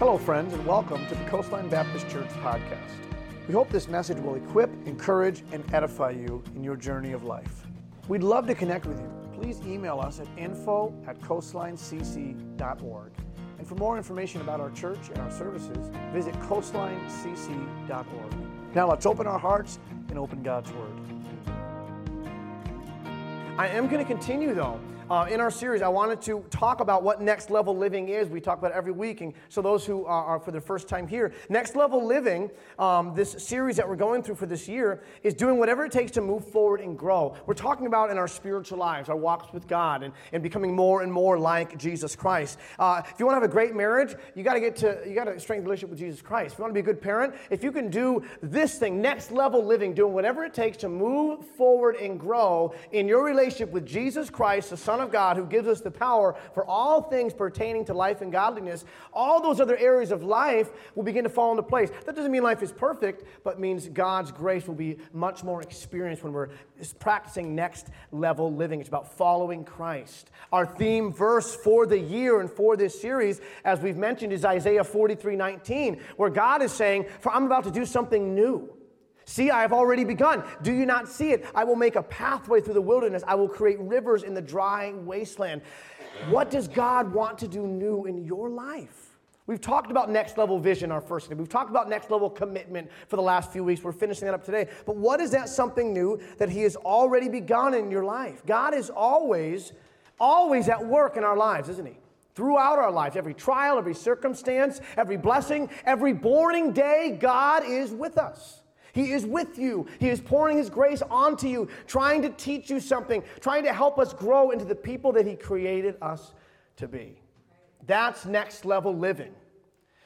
Hello, friends, and welcome to the Coastline Baptist Church podcast. We hope this message will equip, encourage, and edify you in your journey of life. We'd love to connect with you. Please email us at info@coastlinecc.org. And for more information about our church and our services, visit coastlinecc.org. Now let's open our hearts and open God's Word. I am going to continue, though, in our series. I wanted to talk about what next level living is. We talk about it every week, and so those who are for the first time here, next level living, this series that we're going through for this year, is doing whatever it takes to move forward and grow. We're talking about in our spiritual lives, our walks with God, and becoming more and more like Jesus Christ. If you want to have a great marriage, you got to strengthen the relationship with Jesus Christ. If you want to be a good parent, if you can do this thing, next level living, doing whatever it takes to move forward and grow in your relationship with Jesus Christ, the Son of God, who gives us the power for all things pertaining to life and godliness, all those other areas of life will begin to fall into place. That doesn't mean life is perfect, but means God's grace will be much more experienced when we're practicing next level living. It's about following Christ. Our theme verse for the year and for this series, as we've mentioned, is Isaiah 43:19, where God is saying, "For I'm about to do something new. See, I have already begun. Do you not see it? I will make a pathway through the wilderness. I will create rivers in the dry wasteland." What does God want to do new in your life? We've talked about next level vision, our first step. We've talked about next level commitment for the last few weeks. We're finishing that up today. But what is that something new that He has already begun in your life? God is always at work in our lives, isn't He? Throughout our lives, every trial, every circumstance, every blessing, every boring day, God is with us. He is with you. He is pouring His grace onto you, trying to teach you something, trying to help us grow into the people that He created us to be. That's next level living.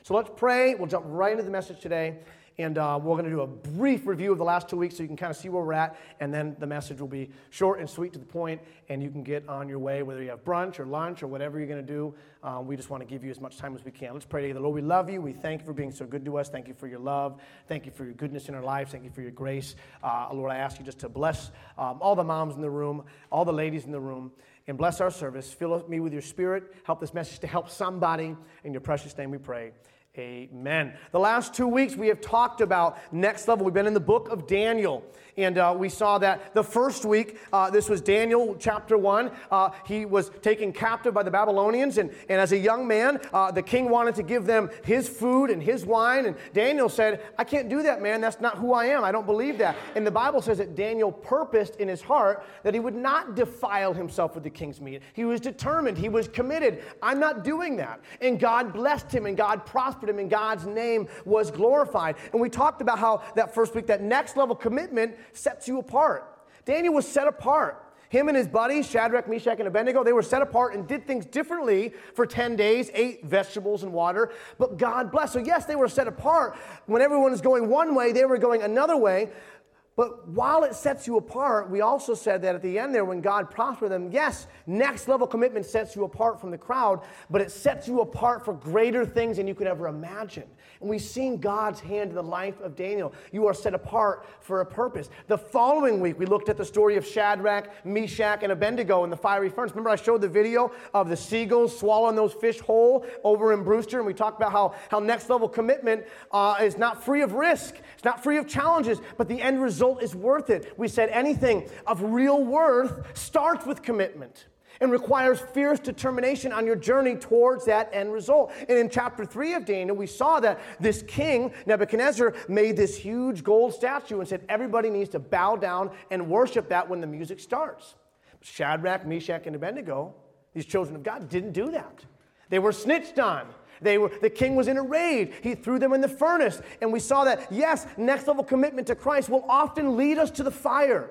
So let's pray. We'll jump right into the message today, and we're going to do a brief review of the last 2 weeks so you can kind of see where we're at, and then the message will be short and sweet to the point, and you can get on your way, whether you have brunch or lunch or whatever you're going to do. We just want to give you as much time as we can. Let's pray together. Lord, we love you. We thank you for being so good to us. Thank you for your love. Thank you for your goodness in our lives. Thank you for your grace. Lord, I ask you just to bless all the moms in the room, all the ladies in the room, and bless our service. Fill me with your spirit. Help this message to help somebody. In your precious name we pray. Amen. The last 2 weeks we have talked about next level. We've been in the book of Daniel, and we saw that the first week, this was Daniel chapter 1. He was taken captive by the Babylonians, and as a young man, the king wanted to give them his food and his wine, and Daniel said, "I can't do that, man. That's not who I am. I don't believe that." And the Bible says that Daniel purposed in his heart that he would not defile himself with the king's meat. He was determined. He was committed. "I'm not doing that." And God blessed him, and God prospered him, and God's name was glorified. And we talked about how that first week, that next level commitment sets you apart. Daniel was set apart. Him and his buddies, Shadrach, Meshach, and Abednego, they were set apart and did things differently for 10 days, ate vegetables and water, but God blessed. So yes, they were set apart. When everyone was going one way, they were going another way. But while it sets you apart, we also said that at the end there, when God prospered them, yes, next level commitment sets you apart from the crowd, but it sets you apart for greater things than you could ever imagine. And we've seen God's hand in the life of Daniel. You are set apart for a purpose. The following week, we looked at the story of Shadrach, Meshach, and Abednego in the fiery furnace. Remember I showed the video of the seagulls swallowing those fish whole over in Brewster, and we talked about how next level commitment is not free of risk. It's not free of challenges, but the end result is worth it. We said anything of real worth starts with commitment and requires fierce determination on your journey towards that end result. And in chapter 3 of Daniel, we saw that this king, Nebuchadnezzar, made this huge gold statue and said everybody needs to bow down and worship that when the music starts. Shadrach, Meshach, and Abednego, these children of God, didn't do that. They were snitched on. The king was in a rage. He threw them in the furnace. And we saw that, yes, next level commitment to Christ will often lead us to the fire.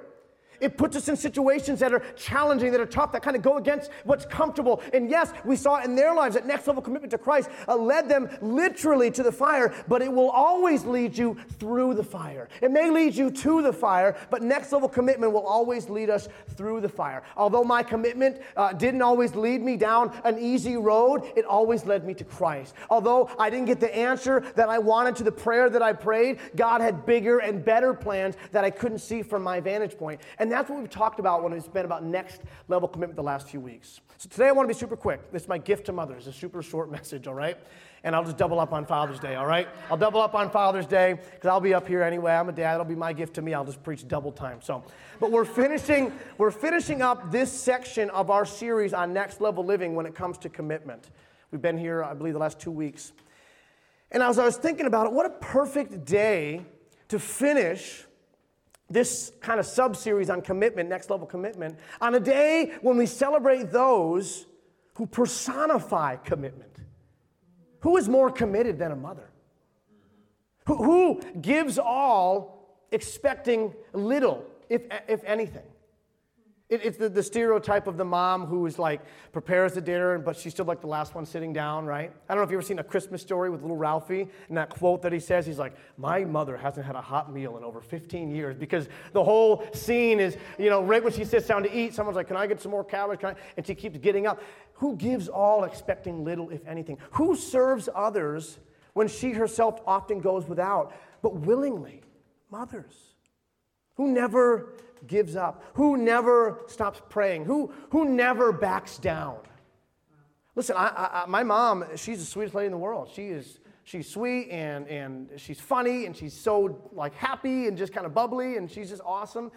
It puts us in situations that are challenging, that are tough, that kind of go against what's comfortable. And yes, we saw in their lives that next level commitment to Christ led them literally to the fire, but it will always lead you through the fire. It may lead you to the fire, but next level commitment will always lead us through the fire. Although my commitment didn't always lead me down an easy road, it always led me to Christ. Although I didn't get the answer that I wanted to the prayer that I prayed, God had bigger and better plans that I couldn't see from my vantage point. And And that's what we've talked about when it's been about next level commitment the last few weeks. So today I want to be super quick. This is my gift to mothers, a super short message, all right? And I'll just double up on Father's Day, all right? I'll double up on Father's Day because I'll be up here anyway. I'm a dad. It'll be my gift to me. I'll just preach double time. So, but we're finishing up this section of our series on next level living when it comes to commitment. We've been here, I believe, the last 2 weeks. And as I was thinking about it, what a perfect day to finish this kind of sub-series on commitment, next level commitment, on a day when we celebrate those who personify commitment. Who is more committed than a mother? Who gives all, expecting little, if anything? It's the stereotype of the mom who is like, prepares the dinner, but she's still like the last one sitting down, right? I don't know if you've ever seen A Christmas Story with little Ralphie, and that quote that he says, he's like, my mother hasn't had a hot meal in over 15 years, because the whole scene is, you know, right when she sits down to eat, someone's like, can I get some more cabbage? And she keeps getting up. Who gives all, expecting little, if anything? Who serves others when she herself often goes without, but willingly? Mothers. Who never gives up, who never stops praying, who never backs down. Listen, my mom, she's the sweetest lady in the world. She's sweet and she's funny and she's so like happy and just kind of bubbly and she's just awesome.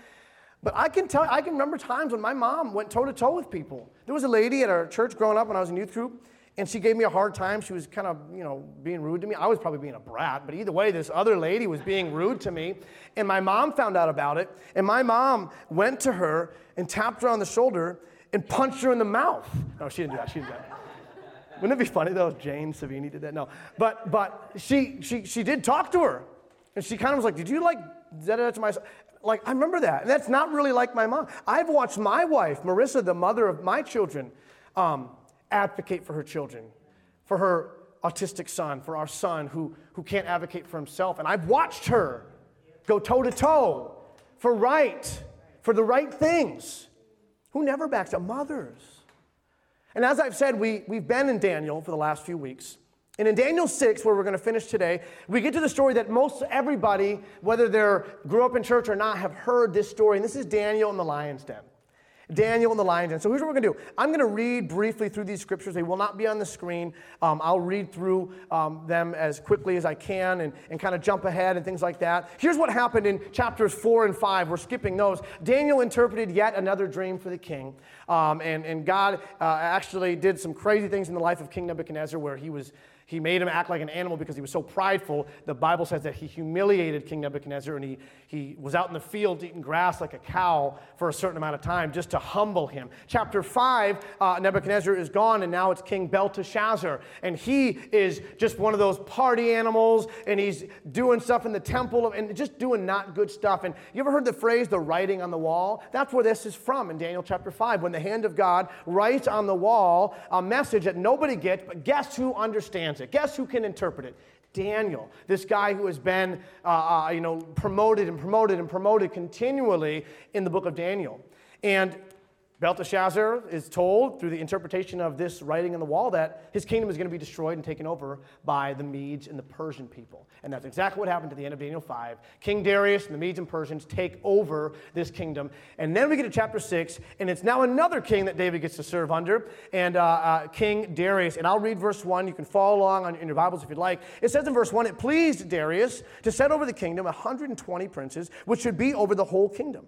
But I can remember times when my mom went toe to toe with people. There was a lady at our church growing up when I was in youth group, and she gave me a hard time. She was kind of, you know, being rude to me. I was probably being a brat, but either way, this other lady was being rude to me. And my mom found out about it. And my mom went to her and tapped her on the shoulder and punched her in the mouth. No, she didn't do that. She didn't do that. Wouldn't it be funny, though, if Jane Savini did that? No. But she did talk to her. And she kind of was like, did you like that to my son? Like, I remember that. And that's not really like my mom. I've watched my wife, Marissa, the mother of my children, advocate for her children, for her autistic son, for our son who can't advocate for himself. And I've watched her go toe-to-toe for the right things. Who never backs up? Mothers. And as I've said, we've been in Daniel for the last few weeks. And in Daniel 6, where we're going to finish today, we get to the story that most everybody, whether they grew up in church or not, have heard this story. And this is Daniel in the lion's den. Daniel and the lion's den. So here's what we're going to do. I'm going to read briefly through these scriptures. They will not be on the screen. I'll read through them as quickly as I can and kind of jump ahead and things like that. Here's what happened in chapters 4 and 5. We're skipping those. Daniel interpreted yet another dream for the king. And God actually did some crazy things in the life of King Nebuchadnezzar where he made him act like an animal because he was so prideful. The Bible says that he humiliated King Nebuchadnezzar, and he was out in the field eating grass like a cow for a certain amount of time just to humble him. Chapter 5, Nebuchadnezzar is gone, and now it's King Belteshazzar. And he is just one of those party animals, and he's doing stuff in the temple and just doing not good stuff. And you ever heard the phrase, the writing on the wall? That's where this is from in Daniel chapter 5, when the hand of God writes on the wall a message that nobody gets, but guess who understands it? Guess who can interpret it? Daniel, this guy who has been, promoted continually in the book of Daniel. And Belteshazzar is told through the interpretation of this writing on the wall that his kingdom is going to be destroyed and taken over by the Medes and the Persian people. And that's exactly what happened at the end of Daniel 5. King Darius and the Medes and Persians take over this kingdom. And then we get to chapter 6, and it's now another king that David gets to serve under, and King Darius. And I'll read verse 1. You can follow along in your Bibles if you'd like. It says in verse 1, it pleased Darius to set over the kingdom 120 princes, which should be over the whole kingdom.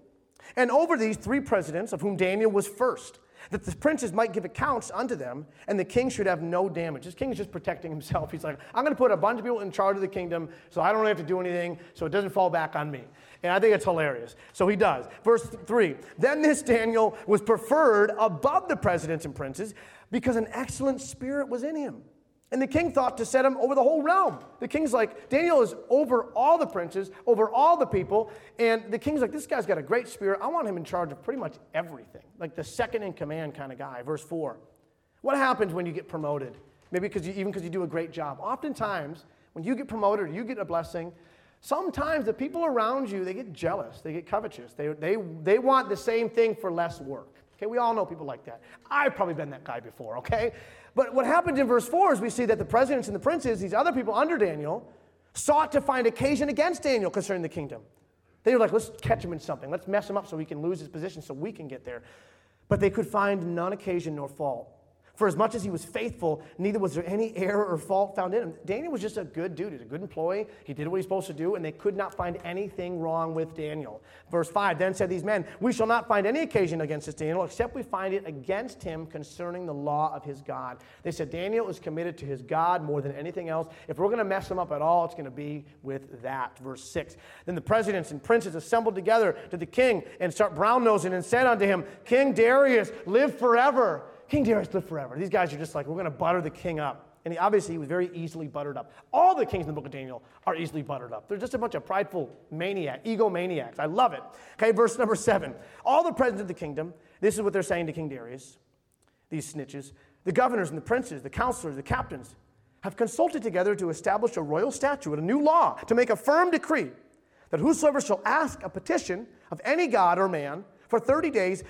And over these 3 presidents, of whom Daniel was first, that the princes might give accounts unto them, and the king should have no damage. This king is just protecting himself. He's like, I'm going to put a bunch of people in charge of the kingdom, so I don't really have to do anything, so it doesn't fall back on me. And I think it's hilarious. So he does. Verse 3, then this Daniel was preferred above the presidents and princes, because an excellent spirit was in him. And the king thought to set him over the whole realm. The king's like, Daniel is over all the princes, over all the people. And the king's like, this guy's got a great spirit. I want him in charge of pretty much everything. Like the second in command kind of guy. Verse 4. What happens when you get promoted? Maybe because you do a great job. Oftentimes, when you get promoted or you get a blessing, sometimes the people around you, they get jealous. They get covetous. They want the same thing for less work. Okay, we all know people like that. I've probably been that guy before, okay? But what happens in verse 4 is we see that the presidents and the princes, these other people under Daniel, sought to find occasion against Daniel concerning the kingdom. They were like, let's catch him in something. Let's mess him up so he can lose his position so we can get there. But they could find none occasion nor fault. For as much as he was faithful, neither was there any error or fault found in him. Daniel was just a good dude. He was a good employee. He did what he was supposed to do, and they could not find anything wrong with Daniel. Verse 5, then said these men, we shall not find any occasion against this Daniel, except we find it against him concerning the law of his God. They said Daniel is committed to his God more than anything else. If we're going to mess him up at all, it's going to be with that. Verse 6, then the presidents and princes assembled together to the king and start brown-nosing and said unto him, King Darius, live forever. King Darius lived forever. These guys are just like, we're going to butter the king up. And he was very easily buttered up. All the kings in the book of Daniel are easily buttered up. They're just a bunch of prideful egomaniacs. I love it. Okay, verse number 7. All the presidents of the kingdom, this is what they're saying to King Darius, these snitches, the governors and the princes, the counselors, the captains, have consulted together to establish a royal statute, a new law, to make a firm decree that whosoever shall ask a petition of any god or man for 30 days,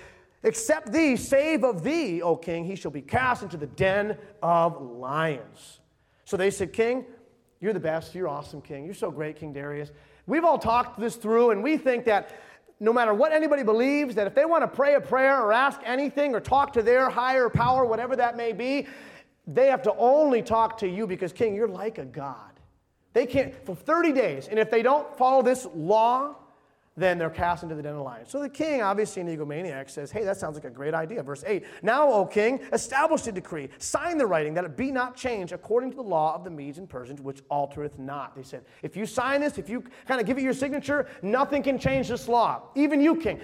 except thee, save of thee, O king, he shall be cast into the den of lions. So they said, King, you're the best. You're awesome, King. You're so great, King Darius. We've all talked this through, and we think that no matter what anybody believes, that if they want to pray a prayer or ask anything or talk to their higher power, whatever that may be, they have to only talk to you because, King, you're like a god. They can't, for 30 days, and if they don't follow this law, then they're cast into the den of lions. So the king, obviously an egomaniac, says, hey, that sounds like a great idea. Verse 8, now, O king, establish a decree, sign the writing, that it be not changed according to the law of the Medes and Persians, which altereth not. They said, if you sign this, if you kind of give it your signature, nothing can change this law, even you, king.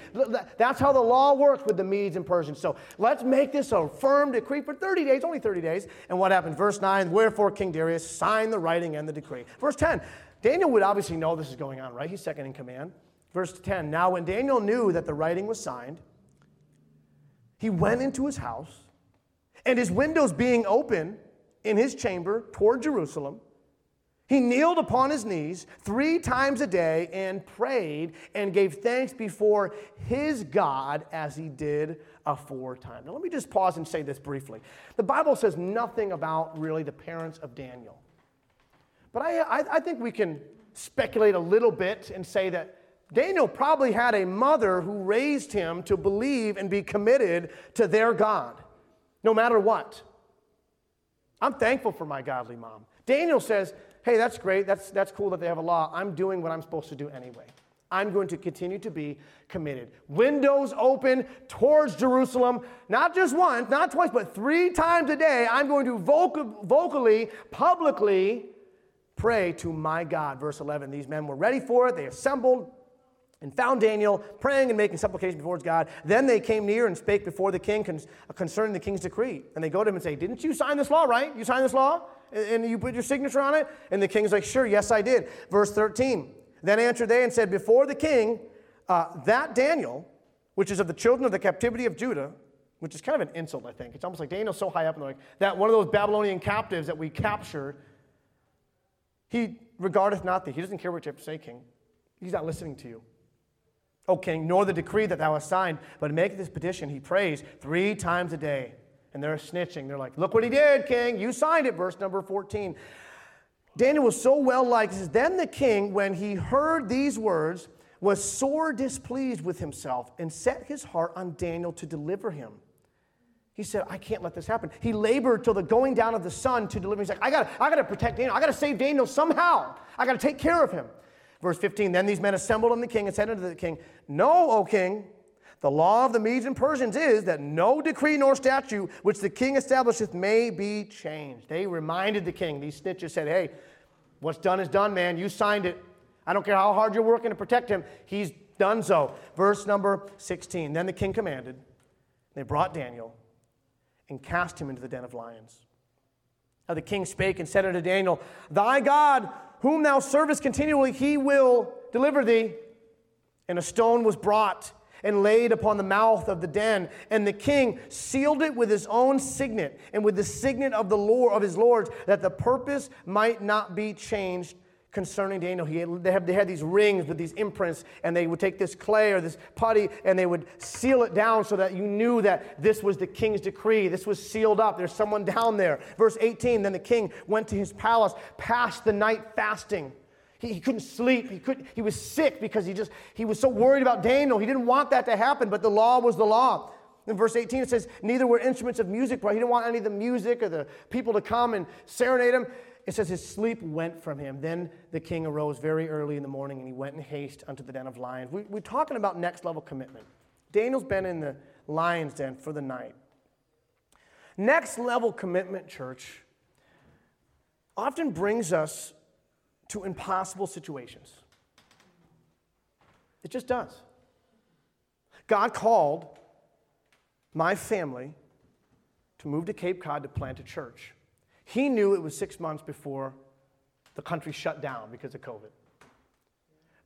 That's how the law works with the Medes and Persians. So let's make this a firm decree for 30 days, only 30 days. And what happened? Verse 9, wherefore King Darius signed the writing and the decree. Verse 10, Daniel would obviously know this is going on, right? He's second in command. Verse 10, now when Daniel knew that the writing was signed, he went into his house, and his windows being open in his chamber toward Jerusalem, he kneeled upon his knees 3 times a day and prayed and gave thanks before his God as he did aforetime. Now let me just pause and say this briefly. The Bible says nothing about really the parents of Daniel. But I think we can speculate a little bit and say that Daniel probably had a mother who raised him to believe and be committed to their God, no matter what. I'm thankful for my godly mom. Daniel says, hey, that's great. That's cool that they have a law. I'm doing what I'm supposed to do anyway. I'm going to continue to be committed. Windows open towards Jerusalem, not just once, not twice, but 3 times a day. I'm going to vocally, publicly pray to my God. Verse 11, these men were ready for it. They assembled and found Daniel praying and making supplication before his God. Then they came near and spake before the king concerning the king's decree. And they go to him and say, didn't you sign this law, right? You signed this law? And you put your signature on it? And the king's like, sure, yes, I did. Verse 13, then answered they and said, before the king, that Daniel, which is of the children of the captivity of Judah, which is kind of an insult, I think. It's almost like Daniel's so high up, and they're like, that one of those Babylonian captives that we capture, he regardeth not thee. He doesn't care what you have to say, king. He's not listening to you, O king, nor the decree that thou hast signed, but make this petition, he prays, 3 times a day. And they're snitching. They're like, look what he did, king. You signed it. Verse number 14. Daniel was so well liked. It says, then the king, when he heard these words, was sore displeased with himself and set his heart on Daniel to deliver him. He said, I can't let this happen. He labored till the going down of the sun to deliver him. He's like, I gotta protect Daniel. I got to save Daniel somehow. I got to take care of him. Verse 15, then these men assembled on the king and said unto the king, know, O king, the law of the Medes and Persians is that no decree nor statute which the king establisheth may be changed. They reminded the king. These snitches said, hey, what's done is done, man. You signed it. I don't care how hard you're working to protect him. He's done so. Verse number 16, then the king commanded. They brought Daniel and cast him into the den of lions. Now the king spake and said unto Daniel, thy God, whom thou servest continually, he will deliver thee. And a stone was brought and laid upon the mouth of the den, and the king sealed it with his own signet and with the signet of the Lord of his lords, that the purpose might not be changed concerning Daniel. They had these rings with these imprints, and they would take this clay or this putty, and they would seal it down so that you knew that this was the king's decree. This was sealed up. There's someone down there. Verse 18, then the king went to his palace, passed the night fasting. He couldn't sleep. He was sick because he was so worried about Daniel. He didn't want that to happen, but the law was the law. In verse 18 it says, neither were instruments of music brought. He didn't want any of the music or the people to come and serenade him. It says his sleep went from him. Then the king arose very early in the morning, and he went in haste unto the den of lions. We're talking about next level commitment. Daniel's been in the lion's den for the night. Next level commitment, church, often brings us to impossible situations. It just does. God called my family to move to Cape Cod to plant a church. He knew it was 6 months before the country shut down because of COVID.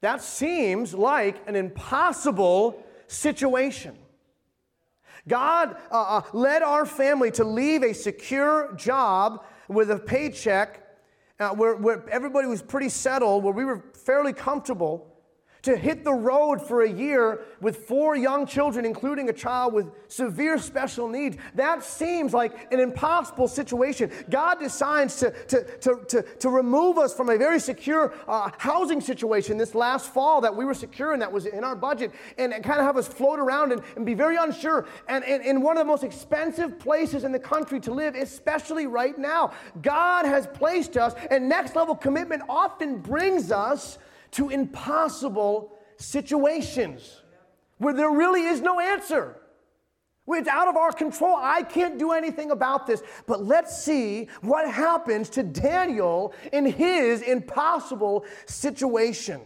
That seems like an impossible situation. God led our family to leave a secure job with a paycheck where everybody was pretty settled, where we were fairly comfortable, to hit the road for a year with 4 young children, including a child with severe special needs. That seems like an impossible situation. God decides to remove us from a very secure housing situation this last fall that we were secure in, that was in our budget, and kind of have us float around and be very unsure. And in one of the most expensive places in the country to live, especially right now, God has placed us, and next level commitment often brings us to impossible situations where there really is no answer. It's out of our control. I can't do anything about this. But let's see what happens to Daniel in his impossible situation.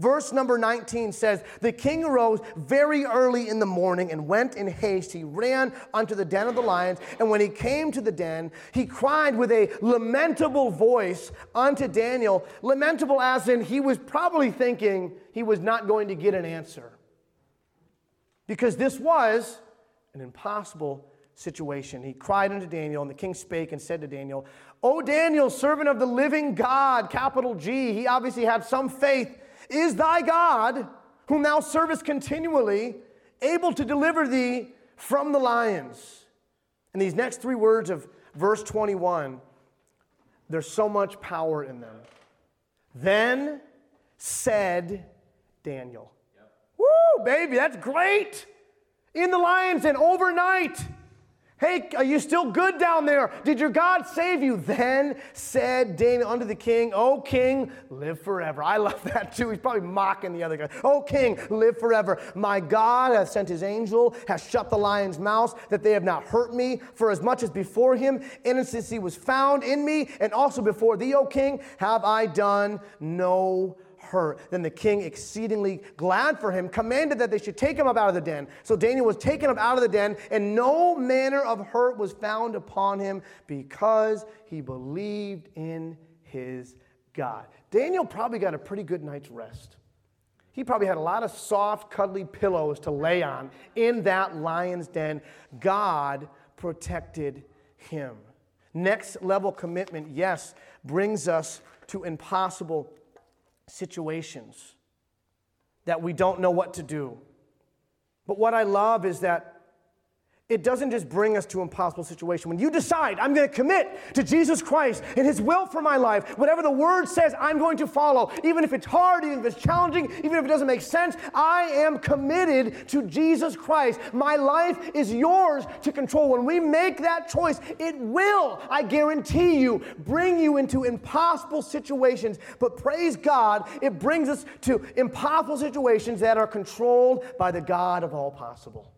Verse number 19 says, the king arose very early in the morning and went in haste. He ran unto the den of the lions, and when he came to the den, he cried with a lamentable voice unto Daniel. Lamentable as in he was probably thinking he was not going to get an answer, because this was an impossible situation. He cried unto Daniel, and the king spake and said to Daniel, O Daniel, servant of the living God, capital G. He obviously had some faith. Is thy God, whom thou servest continually, able to deliver thee from the lions? And these next 3 words of verse 21, there's so much power in them. Then said Daniel. Yep. Woo, baby, that's great. In the lions and overnight. Hey, are you still good down there? Did your God save you? Then said Daniel unto the king, O king, live forever. I love that too. He's probably mocking the other guy. O king, live forever. My God hath sent his angel, hath shut the lion's mouth, that they have not hurt me, for as much as before him innocency was found in me, and also before thee, O king, have I done no harm. Then the king, exceedingly glad for him, commanded that they should take him up out of the den. So Daniel was taken up out of the den, and no manner of hurt was found upon him, because he believed in his God. Daniel probably got a pretty good night's rest. He probably had a lot of soft, cuddly pillows to lay on in that lion's den. God protected him. Next level commitment, yes, brings us to impossible situations that we don't know what to do. But what I love is that it doesn't just bring us to impossible situation. When you decide, I'm going to commit to Jesus Christ and his will for my life, whatever the word says, I'm going to follow. Even if it's hard, even if it's challenging, even if it doesn't make sense, I am committed to Jesus Christ. My life is yours to control. When we make that choice, it will, I guarantee you, bring you into impossible situations. But praise God, it brings us to impossible situations that are controlled by the God of all possible.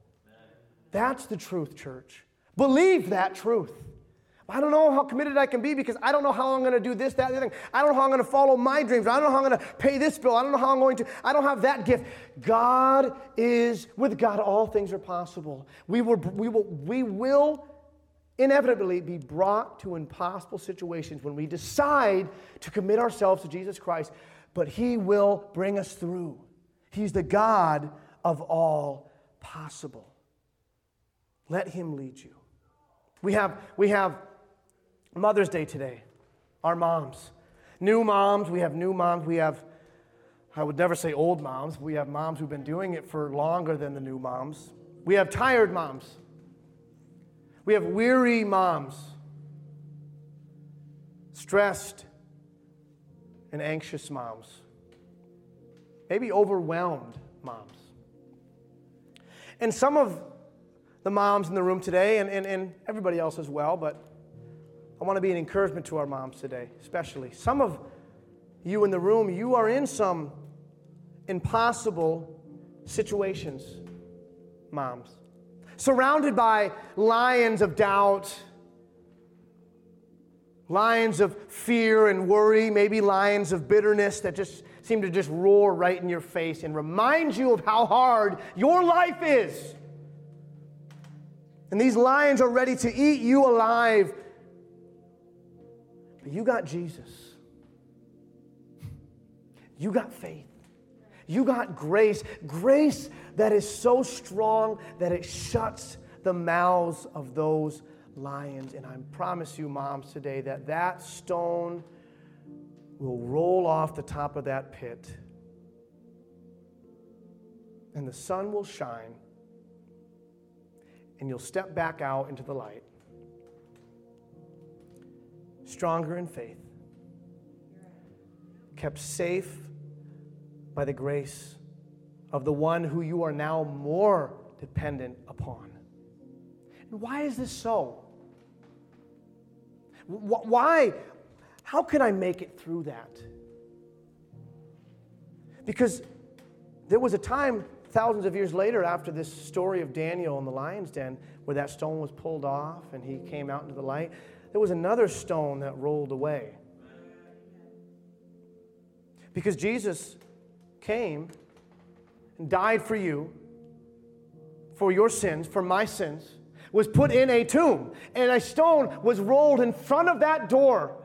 That's the truth, church. Believe that truth. I don't know how committed I can be, because I don't know how I'm going to do this, that, the other thing. I don't know how I'm going to follow my dreams. I don't know how I'm going to pay this bill. I don't know how I'm going to. I don't have that gift. God is with God. All things are possible. We will inevitably be brought to impossible situations when we decide to commit ourselves to Jesus Christ. But he will bring us through. He's the God of all possible. Let him lead you. We have Mother's Day today. Our moms. New moms. We have new moms. We have, I would never say old moms. We have moms who've been doing it for longer than the new moms. We have tired moms. We have weary moms. Stressed. and anxious moms, maybe overwhelmed moms. And some of the moms in the room today, and everybody else as well, but I want to be an encouragement to our moms today, especially. Some of you in the room, you are in some impossible situations, moms. Surrounded by lions of doubt, lions of fear and worry, maybe lions of bitterness that just seem to just roar right in your face and remind you of how hard your life is. And these lions are ready to eat you alive. But you got Jesus. You got faith. You got grace. Grace that is so strong that it shuts the mouths of those lions. And I promise you, moms, today, that that stone will roll off the top of that pit. And the sun will shine. And you'll step back out into the light. Stronger in faith, kept safe by the grace of the one who you are now more dependent upon. And why is this so? Why? How can I make it through that? Because there was a time thousands of years later after this story of Daniel in the lion's den where that stone was pulled off and he came out into the light. There was another stone that rolled away. Because Jesus came and died for you, for your sins, for my sins, was put in a tomb, and a stone was rolled in front of that door.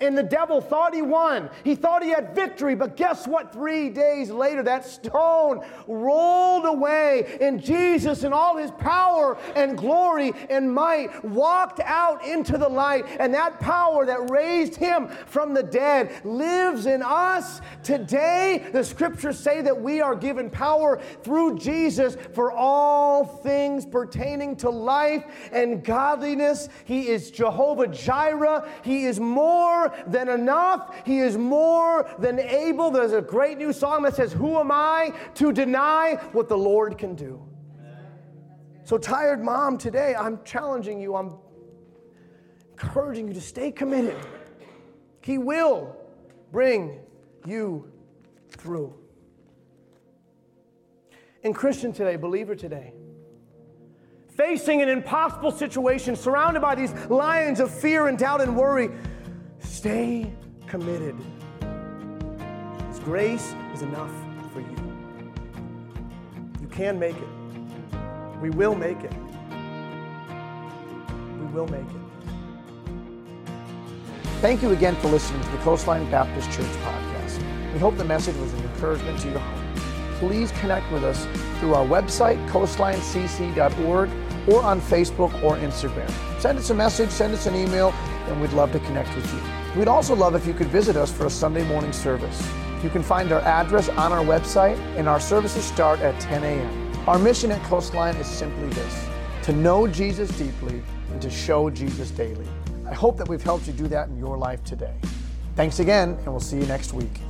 And the devil thought he won. He thought he had victory, but guess what? 3 days later, that stone rolled away, and Jesus in all his power and glory and might walked out into the light, and that power that raised him from the dead lives in us today. The scriptures say that we are given power through Jesus for all things pertaining to life and godliness. He is Jehovah Jireh. He is more than enough. He is more than able. There's a great new song that says, "Who am I to deny what the Lord can do?" Amen. So tired mom, today I'm challenging you. I'm encouraging you to stay committed. He will bring you through. And Christian today, believer today, facing an impossible situation, surrounded by these lions of fear and doubt and worry, stay committed. His grace is enough for you. You can make it. We will make it. We will make it. Thank you again for listening to the Coastline Baptist Church podcast. We hope the message was an encouragement to your heart. Please connect with us through our website, coastlinecc.org, or on Facebook or Instagram. Send us a message, send us an email, and we'd love to connect with you. We'd also love if you could visit us for a Sunday morning service. You can find our address on our website, and our services start at 10 a.m. Our mission at Coastline is simply this: to know Jesus deeply and to show Jesus daily. I hope that we've helped you do that in your life today. Thanks again, and we'll see you next week.